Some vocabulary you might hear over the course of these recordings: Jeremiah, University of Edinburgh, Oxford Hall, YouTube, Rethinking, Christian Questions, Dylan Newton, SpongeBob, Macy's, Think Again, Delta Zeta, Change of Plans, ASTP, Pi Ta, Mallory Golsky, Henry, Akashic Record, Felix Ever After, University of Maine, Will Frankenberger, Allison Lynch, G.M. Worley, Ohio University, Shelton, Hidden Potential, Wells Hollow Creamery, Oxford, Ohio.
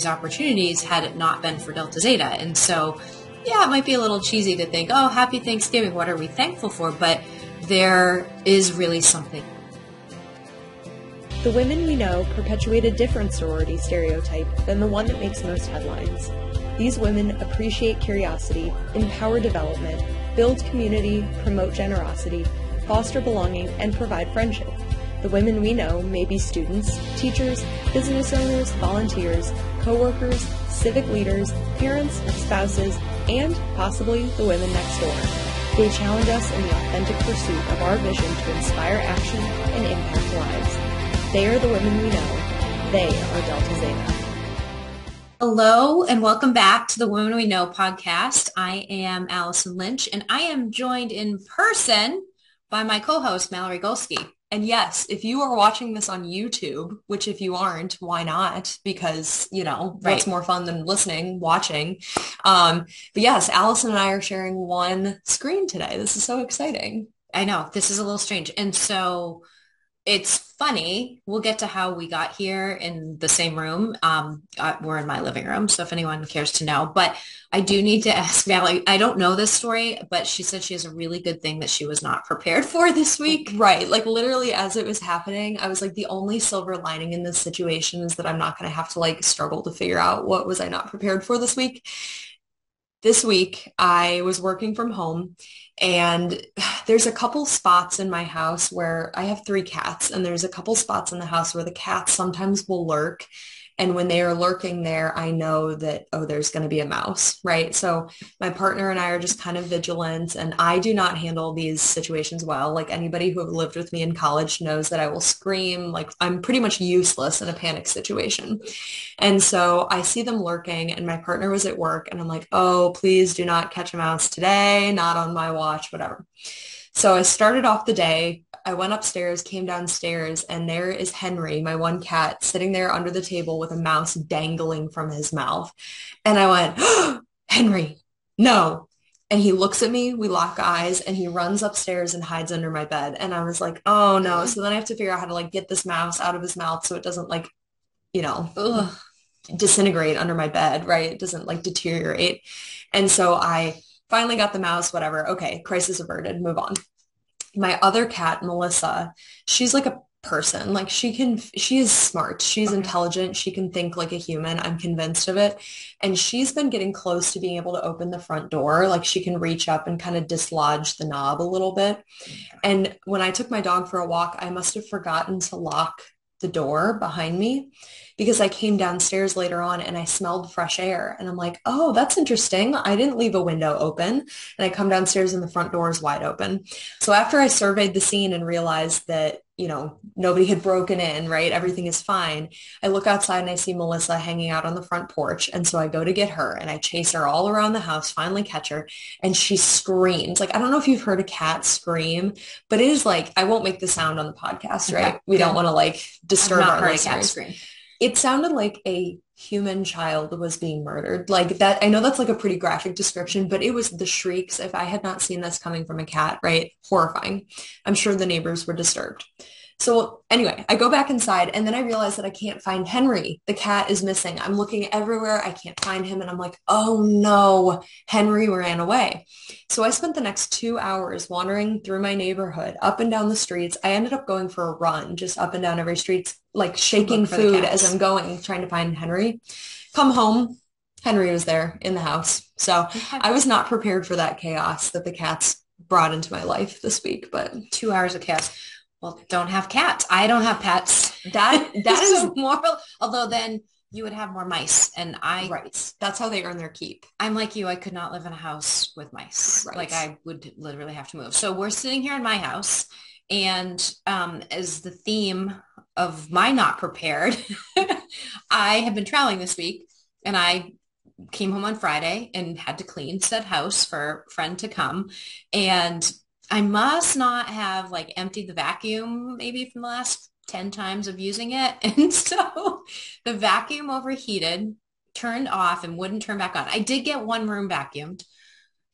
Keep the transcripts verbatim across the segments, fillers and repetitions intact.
these opportunities had it not been for Delta Zeta. And so, yeah, it might be a little cheesy to think, oh, happy Thanksgiving, what are we thankful for? But there is really something. The women we know perpetuate a different sorority stereotype than the one that makes most headlines. These women appreciate curiosity, empower development, build community, promote generosity, foster belonging, and provide friendship. The women we know may be students, teachers, business owners, volunteers, co-workers, civic leaders, parents, spouses, and possibly the women next door. They challenge us in the authentic pursuit of our vision to inspire action and impact lives. They are the women we know. They are Delta Zeta. Hello, and welcome back to the Women We Know podcast. I am Allison Lynch, and I am joined in person by my co-host, Mallory Golsky. And yes, if you are watching this on YouTube, which if you aren't, why not? Because, you know, right. What's more fun than listening, watching. Um, but yes, Allison and I are sharing one screen today. This is so exciting. I know. This is a little strange. And so... it's funny. We'll get to how we got here in the same room. Um, we're in my living room, so if anyone cares to know. But I do need to ask Mallory, I don't know this story, but she said she has a really good thing that she was not prepared for this week. Right. Like literally as it was happening, I was like, the only silver lining in this situation is that I'm not going to have to like struggle to figure out what was I not prepared for this week. This week, I was working from home, and there's a couple spots in my house where I have three cats, and there's a couple spots in the house where the cats sometimes will lurk. And when they are lurking there, I know that, oh, there's going to be a mouse, right? So my partner and I are just kind of vigilant, and I do not handle these situations well. Like anybody who have lived with me in college knows that I will scream. Like I'm pretty much useless in a panic situation. And so I see them lurking, and my partner was at work, and I'm like, oh, please do not catch a mouse today, not on my watch, whatever. So I started off the day, I went upstairs, came downstairs, and there is Henry, my one cat, sitting there under the table with a mouse dangling from his mouth. And I went, oh, Henry, no. And he looks at me, we lock eyes, and he runs upstairs and hides under my bed. And I was like, oh no. So then I have to figure out how to like get this mouse out of his mouth so it doesn't like, you know, ugh, disintegrate under my bed, right? It doesn't like deteriorate. And so I finally got the mouse, whatever. Okay, crisis averted, move on. My other cat, Melissa, she's like a person. Like she can, she is smart. She's intelligent. She can think like a human. I'm convinced of it. And she's been getting close to being able to open the front door. Like she can reach up and kind of dislodge the knob a little bit. And when I took my dog for a walk, I must have forgotten to lock the door behind me because I came downstairs later on and I smelled fresh air. And I'm like, oh, that's interesting. I didn't leave a window open. And I come downstairs and the front door is wide open. So after I surveyed the scene and realized that, you know, nobody had broken in, right? Everything is fine. I look outside and I see Melissa hanging out on the front porch. And so I go to get her and I chase her all around the house, finally catch her. And she screams. Like, I don't know if you've heard a cat scream, but it is like, I won't make the sound on the podcast, right? Okay. We yeah. don't want to like disturb our listeners. Cat scream. It sounded like a human child was being murdered. Like that, I know that's like a pretty graphic description, but it was the shrieks. If I had not seen this coming from a cat, right? Horrifying. I'm sure the neighbors were disturbed. So anyway, I go back inside and then I realize that I can't find Henry. The cat is missing. I'm looking everywhere. I can't find him. And I'm like, oh no, Henry ran away. So I spent the next two hours wandering through my neighborhood, up and down the streets. I ended up going for a run, just up and down every street, like shaking food as I'm going, trying to find Henry. Come home. Henry was there in the house. So I was not prepared for that chaos that the cats brought into my life this week, but two hours of chaos. Well, don't have cats. I don't have pets. That that is more, although then you would have more mice. And I, right. That's how they earn their keep. I'm like you. I could not live in a house with mice. Right. Like I would literally have to move. So we're sitting here in my house. And um, as the theme of my not prepared, I have been traveling this week and I came home on Friday and had to clean said house for a friend to come. And I must not have like emptied the vacuum maybe from the last ten times of using it. And so the vacuum overheated, turned off and wouldn't turn back on. I did get one room vacuumed.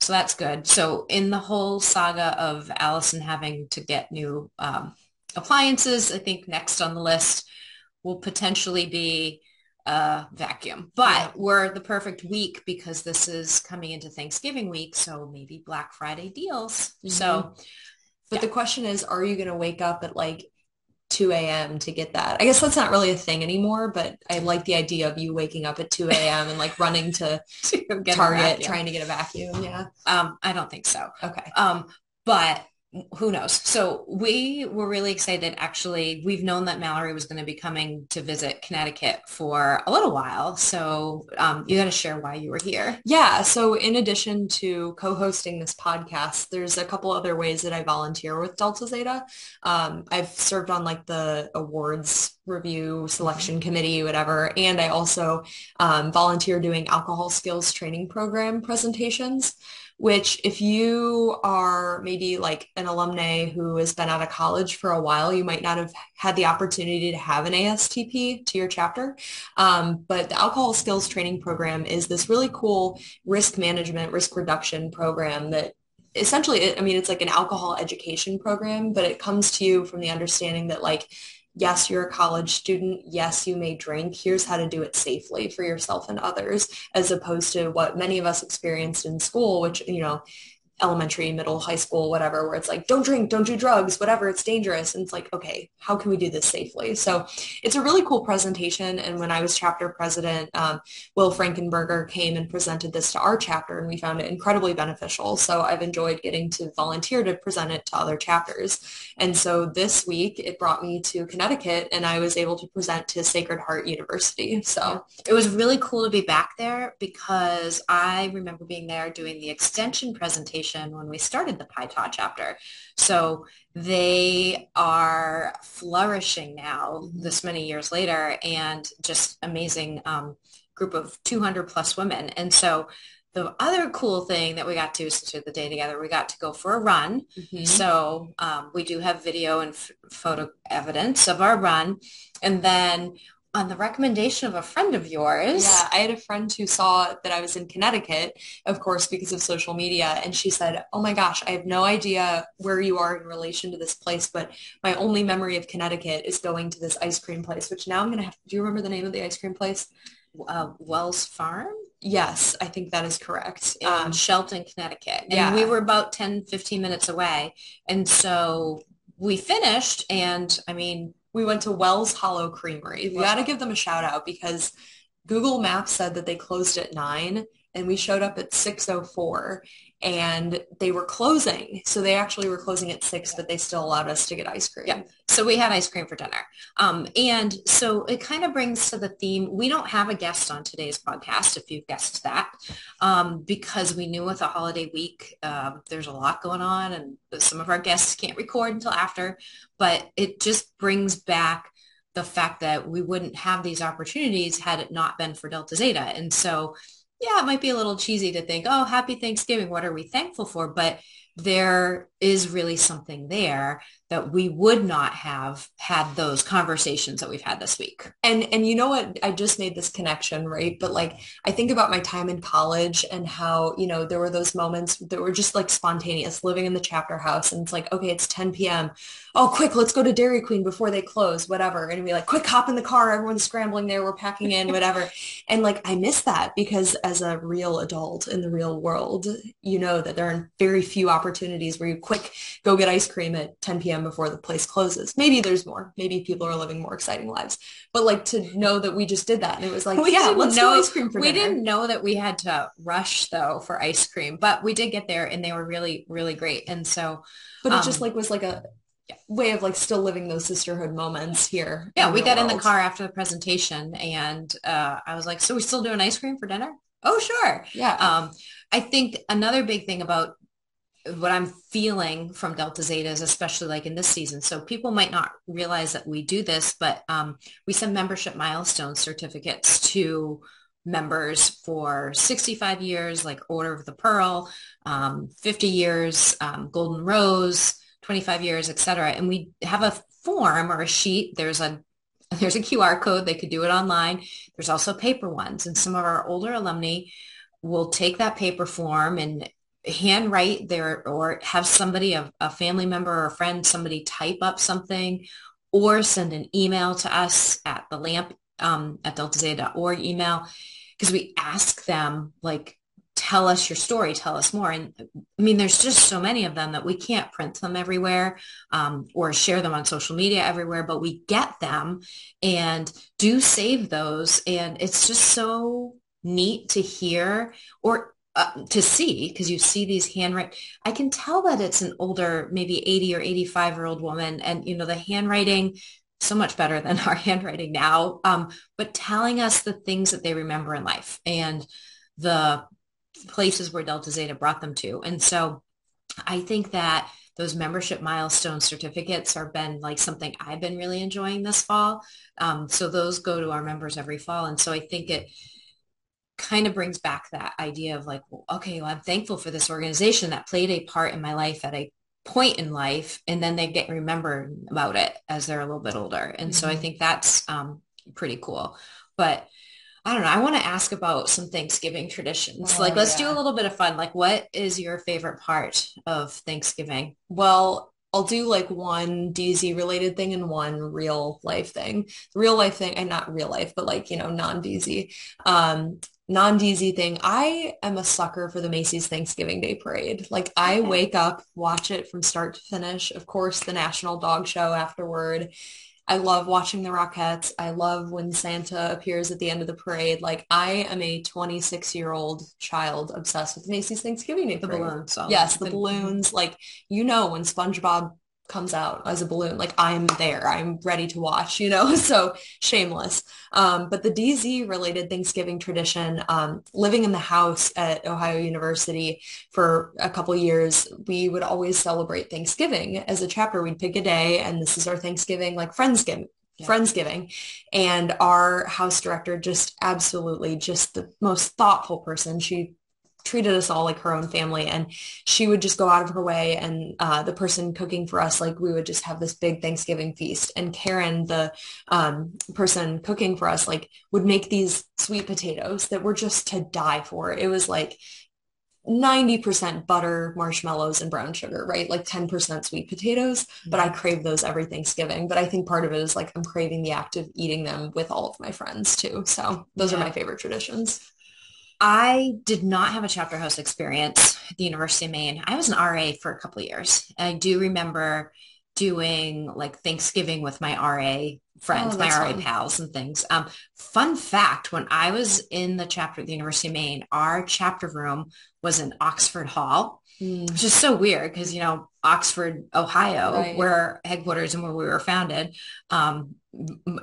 So that's good. So in the whole saga of Allison having to get new um, appliances, I think next on the list will potentially be a vacuum, but yeah. we're the perfect week because this is coming into Thanksgiving week. So maybe Black Friday deals. Mm-hmm. So, but yeah. the question is, are you going to wake up at like two a.m. to get that? I guess that's not really a thing anymore, but I like the idea of you waking up at two a.m. and like running to, to Target trying to get a vacuum. Yeah. Um, I don't think so. Okay. Um, but who knows? So we were really excited. Actually, we've known that Mallory was going to be coming to visit Connecticut for a little while. So um, you got to share why you were here. Yeah. So in addition to co-hosting this podcast, there's a couple other ways that I volunteer with Delta Zeta. Um, I've served on like the awards review selection committee, whatever. And I also um, volunteer doing alcohol skills training program presentations, which if you are maybe like an alumni who has been out of college for a while, you might not have had the opportunity to have an A S T P to your chapter. Um, but the alcohol skills training program is this really cool risk management, risk reduction program that essentially, I mean, it's like an alcohol education program, but it comes to you from the understanding that like, yes, you're a college student. Yes, you may drink. Here's how to do it safely for yourself and others, as opposed to what many of us experienced in school, which, you know, elementary, middle, high school, whatever, where it's like, don't drink, don't do drugs, whatever, it's dangerous. And it's like, okay, how can we do this safely? So it's a really cool presentation. And when I was chapter president, um, Will Frankenberger came and presented this to our chapter, and we found it incredibly beneficial. So I've enjoyed getting to volunteer to present it to other chapters. And so this week it brought me to Connecticut, and I was able to present to Sacred Heart University. So it was really cool to be back there, because I remember being there doing the extension presentation when we started the Pi Ta chapter. So they are flourishing now this many years later, and just amazing um, group of two hundred plus women. And so the other cool thing that we got to, since we had the day together, we got to go for a run. Mm-hmm. So um, we do have video and f- photo evidence of our run. And then on the recommendation of a friend of yours. Yeah, I had a friend who saw that I was in Connecticut, of course, because of social media. And she said, oh my gosh, I have no idea where you are in relation to this place, but my only memory of Connecticut is going to this ice cream place, which now I'm going to have, do you remember the name of the ice cream place? Uh, Wells Farm? Yes, I think that is correct. In um, Shelton, Connecticut. And yeah. we were about ten, fifteen minutes away. And so we finished, and I mean, we went to Wells Hollow Creamery. We got to give them a shout out, because Google Maps said that they closed at nine, and we showed up at six oh four, and they were closing. So they actually were closing at six, but they still allowed us to get ice cream. Yeah. So we had ice cream for dinner. Um, and so it kind of brings to the theme, we don't have a guest on today's podcast, if you've guessed that, um, because we knew with a holiday week, uh, there's a lot going on, and some of our guests can't record until after, but it just brings back the fact that we wouldn't have these opportunities had it not been for Delta Zeta. And so yeah, it might be a little cheesy to think, oh, happy Thanksgiving, what are we thankful for? But there is really something there that we would not have had those conversations that we've had this week. And and you know what, I just made this connection, right? But like, I think about my time in college and how, you know, there were those moments that were just like spontaneous, living in the chapter house. And it's like, okay, it's ten p.m. Oh, quick, let's go to Dairy Queen before they close, whatever. And we like, quick, hop in the car. Everyone's scrambling there. We're packing in, whatever. And like, I miss that, because as a real adult in the real world, you know that there are very few opportunities where you quick go get ice cream at ten p.m. before the place closes. Maybe there's more. Maybe people are living more exciting lives. But like, to know that we just did that, and it was like, we yeah, let's know, do ice cream for we dinner. We didn't know that we had to rush though for ice cream, but we did get there, and they were really, really great. And so, but it um, just like was like a way of like still living those sisterhood moments here. Yeah, we got world. in the car after the presentation, and uh, I was like, so we still doing ice cream for dinner? Oh, sure. Yeah. Um, I think another big thing about what I'm feeling from Delta Zeta is, especially like in this season, so people might not realize that we do this, but um, we send membership milestone certificates to members for sixty-five years, like Order of the Pearl, um, fifty years, um, Golden Rose, twenty-five years, et cetera. And we have a form or a sheet. There's a there's a Q R code. They could do it online. There's also paper ones. And some of our older alumni will take that paper form and handwrite there, or have somebody, a, a family member or a friend, somebody type up something, or send an email to us at the lamp um, at Delta Zeta, or email, because we ask them, like, tell us your story, tell us more. And I mean, there's just so many of them that we can't print them everywhere um, or share them on social media everywhere, but we get them and do save those. And it's just so neat to hear or uh, to see, because you see these handwriting. I can tell that it's an older, maybe eighty or eighty-five year old woman. And, you know, the handwriting, so much better than our handwriting now, um, but telling us the things that they remember in life and the places where Delta Zeta brought them to. And so I think that those membership milestone certificates have been like something I've been really enjoying this fall. Um, so those go to our members every fall. And so I think it kind of brings back that idea of like, well, okay, well, I'm thankful for this organization that played a part in my life at a point in life, and then they get remembered about it as they're a little bit older. And mm-hmm. so I think that's um, pretty cool. But I don't know. I want to ask about some Thanksgiving traditions. Oh, like, let's yeah. do a little bit of fun. Like, what is your favorite part of Thanksgiving? Well, I'll do like one D Z related thing and one real life thing, real life thing. And not real life, but like, you know, non-D Z, um, non-D Z thing. I am a sucker for the Macy's Thanksgiving Day Parade. Like, I okay. wake up, watch it from start to finish. Of course, the National Dog Show afterward. I love watching the Rockettes. I love when Santa appears at the end of the parade. Like, I am a twenty-six-year-old child obsessed with Macy's Thanksgiving Day Parade. The balloons. So yes, the, the balloons. Like, you know, when SpongeBob comes out as a balloon, like, I'm there. I'm ready to watch, you know, so shameless. Um, but the D Z-related Thanksgiving tradition, um, living in the house at Ohio University for a couple years, we would always celebrate Thanksgiving as a chapter. We'd pick a day, and this is our Thanksgiving, like Friendsgiving. Yeah. Friendsgiving. And our house director, just absolutely just the most thoughtful person. She treated us all like her own family, and she would just go out of her way, and uh the person cooking for us, like, we would just have this big Thanksgiving feast. And Karen, the um person cooking for us, like, would make these sweet potatoes that were just to die for. It was like ninety percent butter, marshmallows, and brown sugar, right? Like ten percent sweet potatoes, mm-hmm. but I crave those every Thanksgiving. But I think part of it is like I'm craving the act of eating them with all of my friends too. So those yeah. are my favorite traditions. I did not have a chapter house experience at the University of Maine. I was an R A for a couple of years. And I do remember doing like Thanksgiving with my R A friends, oh, my R A fun. pals and things. Um, fun fact, when I was in the chapter at the University of Maine, our chapter room was in Oxford Hall, mm. which is so weird because, you know, Oxford, Ohio, right. where our headquarters and where we were founded, um,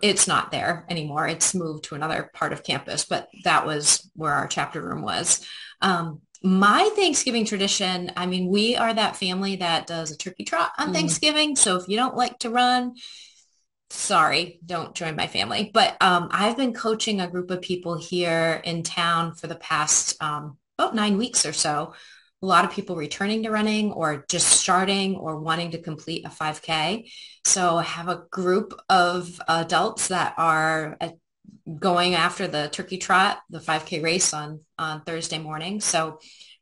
it's not there anymore. It's moved to another part of campus, but that was where our chapter room was. Um, my Thanksgiving tradition, I mean, we are that family that does a turkey trot on mm. Thanksgiving. So if you don't like to run, sorry, don't join my family. But um, I've been coaching a group of people here in town for the past um, about nine weeks or so. A lot of people returning to running or just starting or wanting to complete a five K. So I have a group of adults that are going after the turkey trot, the five K race on, on Thursday morning. So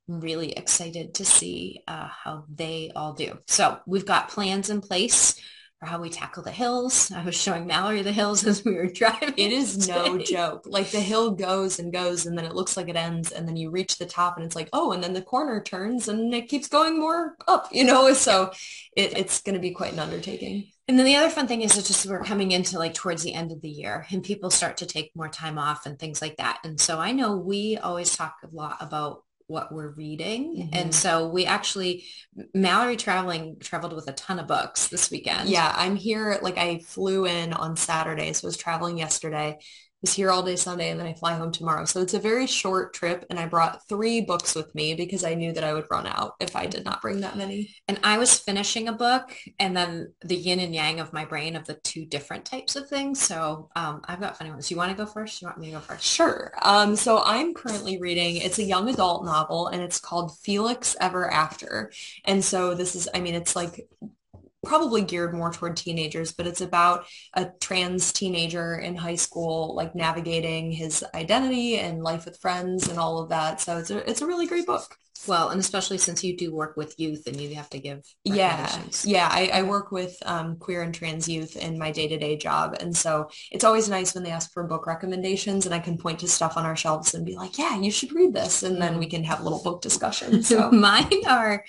I'm really excited to see uh, how they all do. So we've got plans in place for how we tackle the hills. I was showing Mallory the hills as we were driving. It is no joke. Like, the hill goes and goes, and then it looks like it ends, and then you reach the top, and it's like, oh, and then the corner turns, and it keeps going more up, you know? So it, it's going to be quite an undertaking. And then the other fun thing is, it's just we're coming into like towards the end of the year, and people start to take more time off and things like that. And so I know we always talk a lot about what we're reading. Mm-hmm. And so we actually, Mallory traveling traveled with a ton of books this weekend. Yeah. I'm here. Like, I flew in on Saturday. So I was traveling yesterday, was here all day Sunday, and then I fly home tomorrow. So it's a very short trip. And I brought three books with me because I knew that I would run out if I did not bring that many. And I was finishing a book, and then the yin and yang of my brain of the two different types of things. So um, I've got funny ones. You want to go first? You want me to go first? Sure. Um, so I'm currently reading, it's a young adult novel, and it's called Felix Ever After. And so this is, I mean, it's like probably geared more toward teenagers, but it's about a trans teenager in high school, like navigating his identity and life with friends and all of that. So it's a, it's a really great book. Well, and especially since you do work with youth and you have to give recommendations. Yeah, yeah. I, I work with um, queer and trans youth in my day-to-day job. And so it's always nice when they ask for book recommendations and I can point to stuff on our shelves and be like, yeah, you should read this. And then we can have little book discussions. So mine are,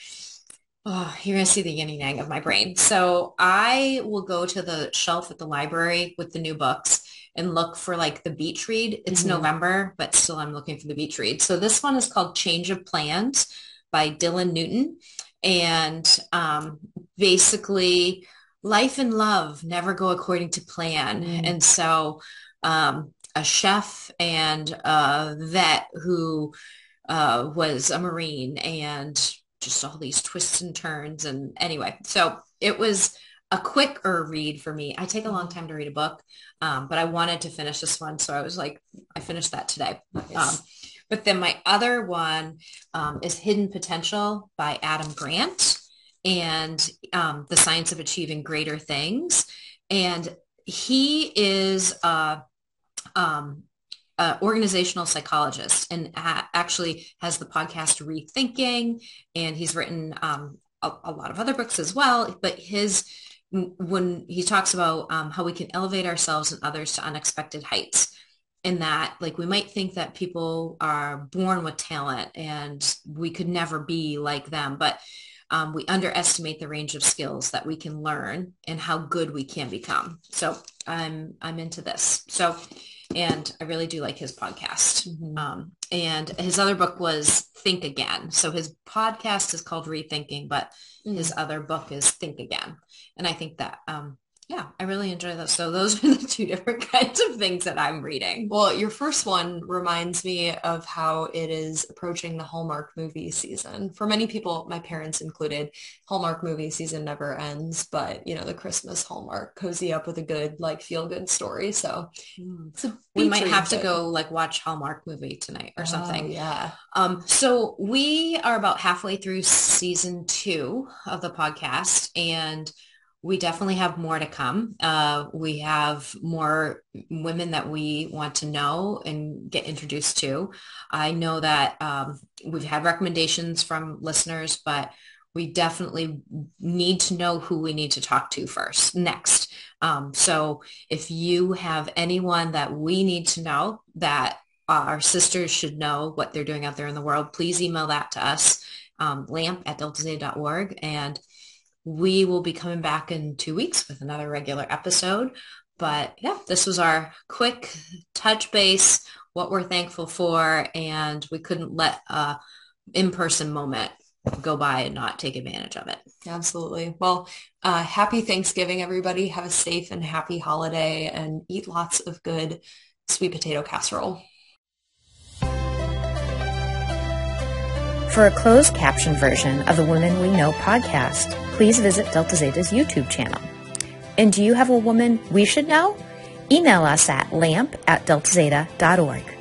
oh, you're going to see the yin and yang of my brain. So I will go to the shelf at the library with the new books and look for like the beach read. It's mm-hmm. November, but still I'm looking for the beach read. So this one is called Change of Plans by Dylan Newton. And um, basically life and love never go according to plan. Mm-hmm. And so um, a chef and a vet who uh, was a Marine and just all these twists and turns. And anyway, so it was a quicker read for me. I take a long time to read a book, um, but I wanted to finish this one. So I was like, I finished that today. Nice. Um, but then my other one um, is Hidden Potential by Adam Grant and um, The Science of Achieving Greater Things. And he is a, um, a organizational psychologist and a- actually has the podcast Rethinking. And he's written um, a, a lot of other books as well, but his when he talks about um, how we can elevate ourselves and others to unexpected heights, in that like we might think that people are born with talent and we could never be like them, but um, we underestimate the range of skills that we can learn and how good we can become. So I'm, I'm into this. So, and I really do like his podcast. Mm-hmm. Um, and his other book was Think Again. So his podcast is called Rethinking, but mm-hmm. his other book is Think Again. And I think that, um, yeah, I really enjoy those. So those are the two different kinds of things that I'm reading. Well, your first one reminds me of how it is approaching the Hallmark movie season. For many people, my parents included, Hallmark movie season never ends, but you know, the Christmas Hallmark, cozy up with a good, like feel good story. So mm. we might have to go like watch Hallmark movie tonight or oh, something. Yeah. Um, so we are about halfway through season two of the podcast, and we definitely have more to come. Uh, we have more women that we want to know and get introduced to. I know that um, we've had recommendations from listeners, but we definitely need to know who we need to talk to first, next. Um, so if you have anyone that we need to know that our sisters should know what they're doing out there in the world, please email that to us, um, lamp at delta zeta dot org. And we will be coming back in two weeks with another regular episode. But yeah, this was our quick touch base, what we're thankful for, and we couldn't let a in-person moment go by and not take advantage of it. Absolutely. Well, uh, happy Thanksgiving, everybody. Have a safe and happy holiday and eat lots of good sweet potato casserole. For a closed caption version of the Women We Know podcast, please visit Delta Zeta's YouTube channel. And do you have a woman we should know? Email us at lamp at delta zeta dot org.